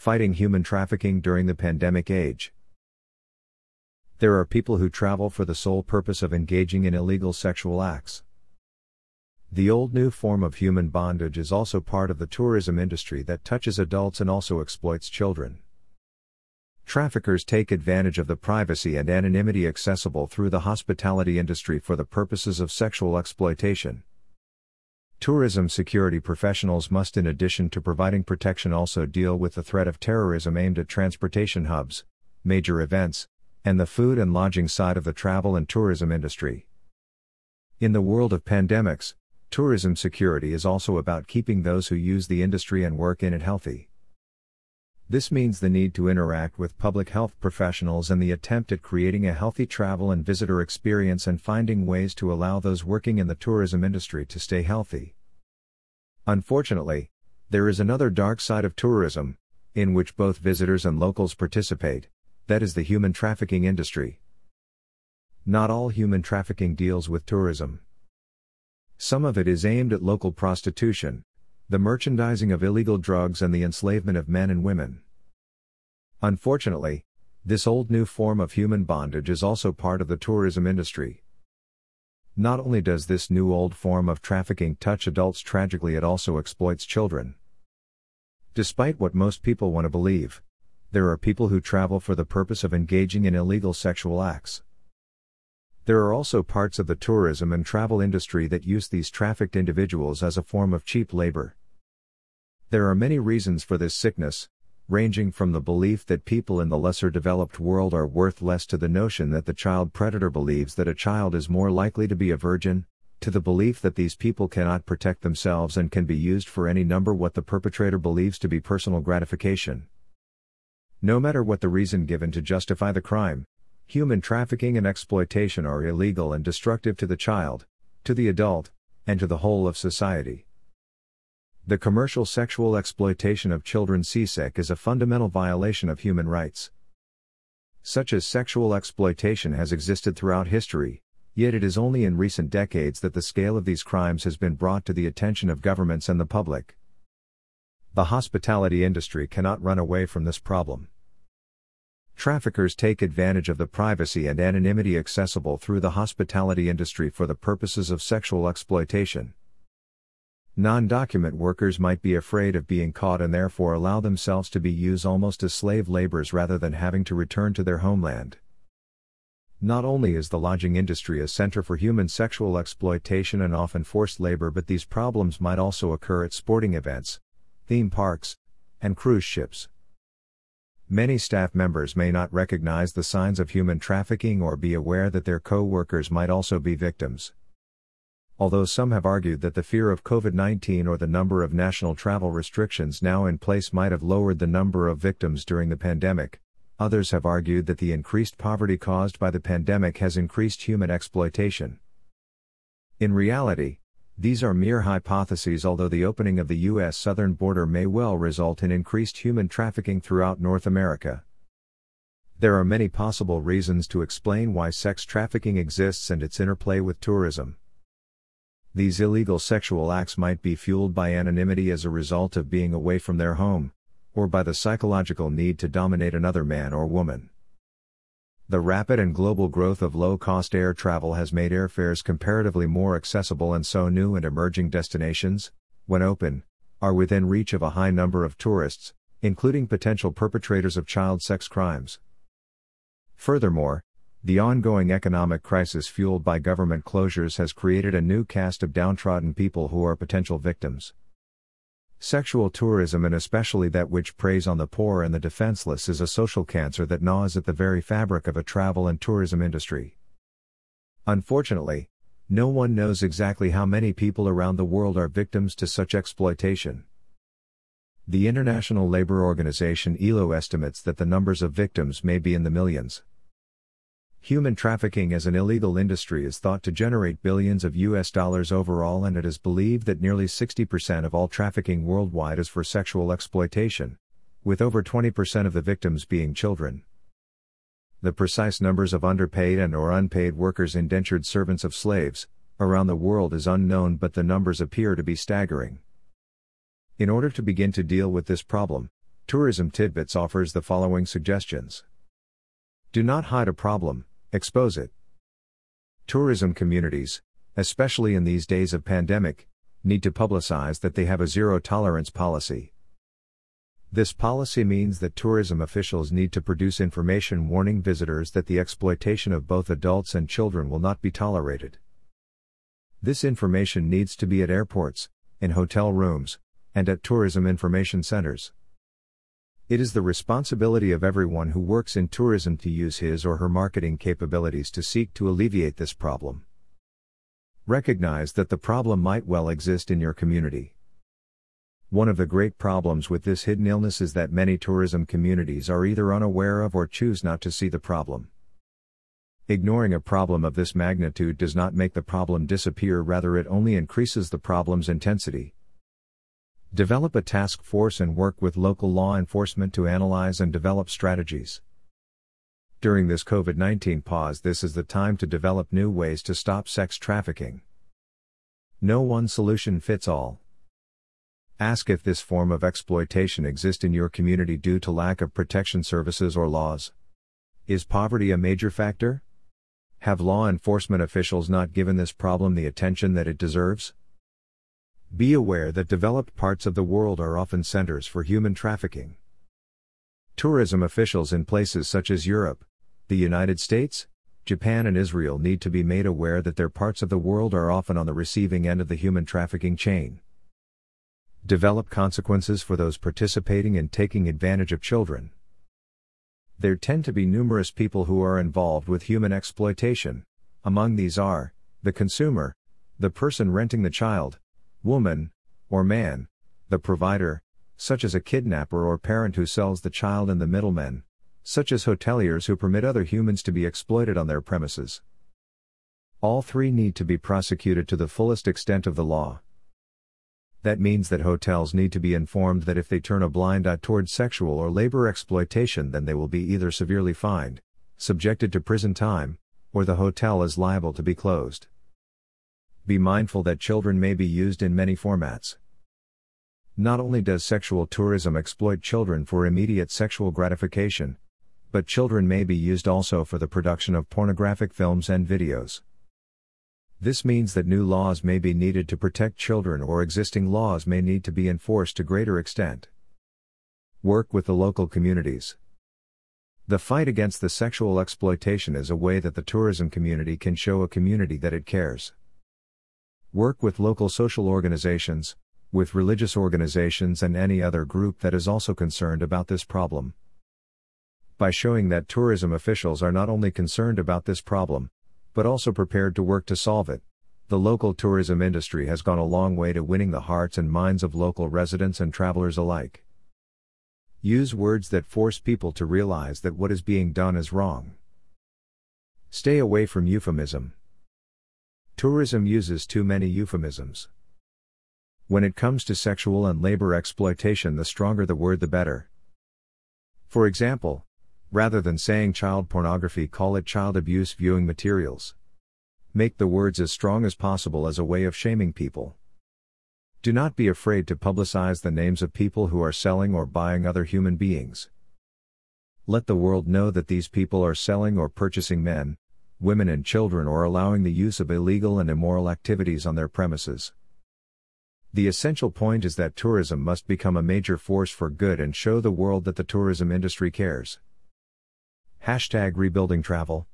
Fighting Human Trafficking During the Pandemic Age. There are people who travel for the sole purpose of engaging in illegal sexual acts. The old new form of human bondage is also part of the tourism industry that touches adults and also exploits children. Traffickers take advantage of the privacy and anonymity accessible through the hospitality industry for the purposes of sexual exploitation. Tourism security professionals must, in addition to providing protection, also deal with the threat of terrorism aimed at transportation hubs, major events, and the food and lodging side of the travel and tourism industry. In the world of pandemics, tourism security is also about keeping those who use the industry and work in it healthy. This means the need to interact with public health professionals and the attempt at creating a healthy travel and visitor experience and finding ways to allow those working in the tourism industry to stay healthy. Unfortunately, there is another dark side of tourism, in which both visitors and locals participate. That is the human trafficking industry. Not all human trafficking deals with tourism. Some of it is aimed at local prostitution, the merchandising of illegal drugs, and the enslavement of men and women. Unfortunately, this old new form of human bondage is also part of the tourism industry. Not only does this new old form of trafficking touch adults tragically, it also exploits children. Despite what most people want to believe, there are people who travel for the purpose of engaging in illegal sexual acts. There are also parts of the tourism and travel industry that use these trafficked individuals as a form of cheap labor. There are many reasons for this sickness, ranging from the belief that people in the lesser developed world are worth less, to the notion that the child predator believes that a child is more likely to be a virgin, to the belief that these people cannot protect themselves and can be used for any number what the perpetrator believes to be personal gratification. No matter what the reason given to justify the crime, human trafficking and exploitation are illegal and destructive to the child, to the adult, and to the whole of society. The commercial sexual exploitation of children (CSEC) is a fundamental violation of human rights. Such as sexual exploitation has existed throughout history, yet it is only in recent decades that the scale of these crimes has been brought to the attention of governments and the public. The hospitality industry cannot run away from this problem. Traffickers take advantage of the privacy and anonymity accessible through the hospitality industry for the purposes of sexual exploitation. Non-document workers might be afraid of being caught and therefore allow themselves to be used almost as slave laborers rather than having to return to their homeland. Not only is the lodging industry a center for human sexual exploitation and often forced labor, but these problems might also occur at sporting events, theme parks, and cruise ships. Many staff members may not recognize the signs of human trafficking or be aware that their co-workers might also be victims. Although some have argued that the fear of COVID-19 or the number of national travel restrictions now in place might have lowered the number of victims during the pandemic, others have argued that the increased poverty caused by the pandemic has increased human exploitation. In reality, these are mere hypotheses, although the opening of the U.S. southern border may well result in increased human trafficking throughout North America. There are many possible reasons to explain why sex trafficking exists and its interplay with tourism. These illegal sexual acts might be fueled by anonymity as a result of being away from their home, or by the psychological need to dominate another man or woman. The rapid and global growth of low-cost air travel has made airfares comparatively more accessible, and so new and emerging destinations, when open, are within reach of a high number of tourists, including potential perpetrators of child sex crimes. Furthermore, the ongoing economic crisis fueled by government closures has created a new caste of downtrodden people who are potential victims. Sexual tourism, and especially that which preys on the poor and the defenseless, is a social cancer that gnaws at the very fabric of a travel and tourism industry. Unfortunately, no one knows exactly how many people around the world are victims to such exploitation. The International Labour Organization (ILO) estimates that the numbers of victims may be in the millions. Human trafficking as an illegal industry is thought to generate billions of US dollars overall, and it is believed that nearly 60% of all trafficking worldwide is for sexual exploitation, with over 20% of the victims being children. The precise numbers of underpaid and/or unpaid workers, indentured servants of slaves, around the world is unknown, but the numbers appear to be staggering. In order to begin to deal with this problem, Tourism Tidbits offers the following suggestions. Do not hide a problem, expose it. Tourism communities, especially in these days of pandemic, need to publicize that they have a zero-tolerance policy. This policy means that tourism officials need to produce information warning visitors that the exploitation of both adults and children will not be tolerated. This information needs to be at airports, in hotel rooms, and at tourism information centers. It is the responsibility of everyone who works in tourism to use his or her marketing capabilities to seek to alleviate this problem. Recognize that the problem might well exist in your community. One of the great problems with this hidden illness is that many tourism communities are either unaware of or choose not to see the problem. Ignoring a problem of this magnitude does not make the problem disappear, rather it only increases the problem's intensity. Develop a task force and work with local law enforcement to analyze and develop strategies. During this COVID-19 pause, this is the time to develop new ways to stop sex trafficking. No one solution fits all. Ask if this form of exploitation exists in your community due to lack of protection services or laws. Is poverty a major factor? Have law enforcement officials not given this problem the attention that it deserves? Be aware that developed parts of the world are often centers for human trafficking. Tourism officials in places such as Europe, the United States, Japan, and Israel need to be made aware that their parts of the world are often on the receiving end of the human trafficking chain. Develop consequences for those participating in taking advantage of children. There tend to be numerous people who are involved with human exploitation. Among these are the consumer, the person renting the child, woman, or man, the provider, such as a kidnapper or parent who sells the child, and the middlemen, such as hoteliers who permit other humans to be exploited on their premises. All three need to be prosecuted to the fullest extent of the law. That means that hotels need to be informed that if they turn a blind eye toward sexual or labor exploitation, then they will be either severely fined, subjected to prison time, or the hotel is liable to be closed. Be mindful that children may be used in many formats. Not only does sexual tourism exploit children for immediate sexual gratification, but children may be used also for the production of pornographic films and videos. This means that new laws may be needed to protect children, or existing laws may need to be enforced to greater extent. Work with the local communities. The fight against the sexual exploitation is a way that the tourism community can show a community that it cares. Work with local social organizations, with religious organizations, and any other group that is also concerned about this problem. By showing that tourism officials are not only concerned about this problem, but also prepared to work to solve it, the local tourism industry has gone a long way to winning the hearts and minds of local residents and travelers alike. Use words that force people to realize that what is being done is wrong. Stay away from euphemism. Tourism uses too many euphemisms. When it comes to sexual and labor exploitation, the stronger the word, the better. For example, rather than saying child pornography, call it child abuse viewing materials. Make the words as strong as possible as a way of shaming people. Do not be afraid to publicize the names of people who are selling or buying other human beings. Let the world know that these people are selling or purchasing men, women, and children, or allowing the use of illegal and immoral activities on their premises. The essential point is that tourism must become a major force for good and show the world that the tourism industry cares. #RebuildingTravel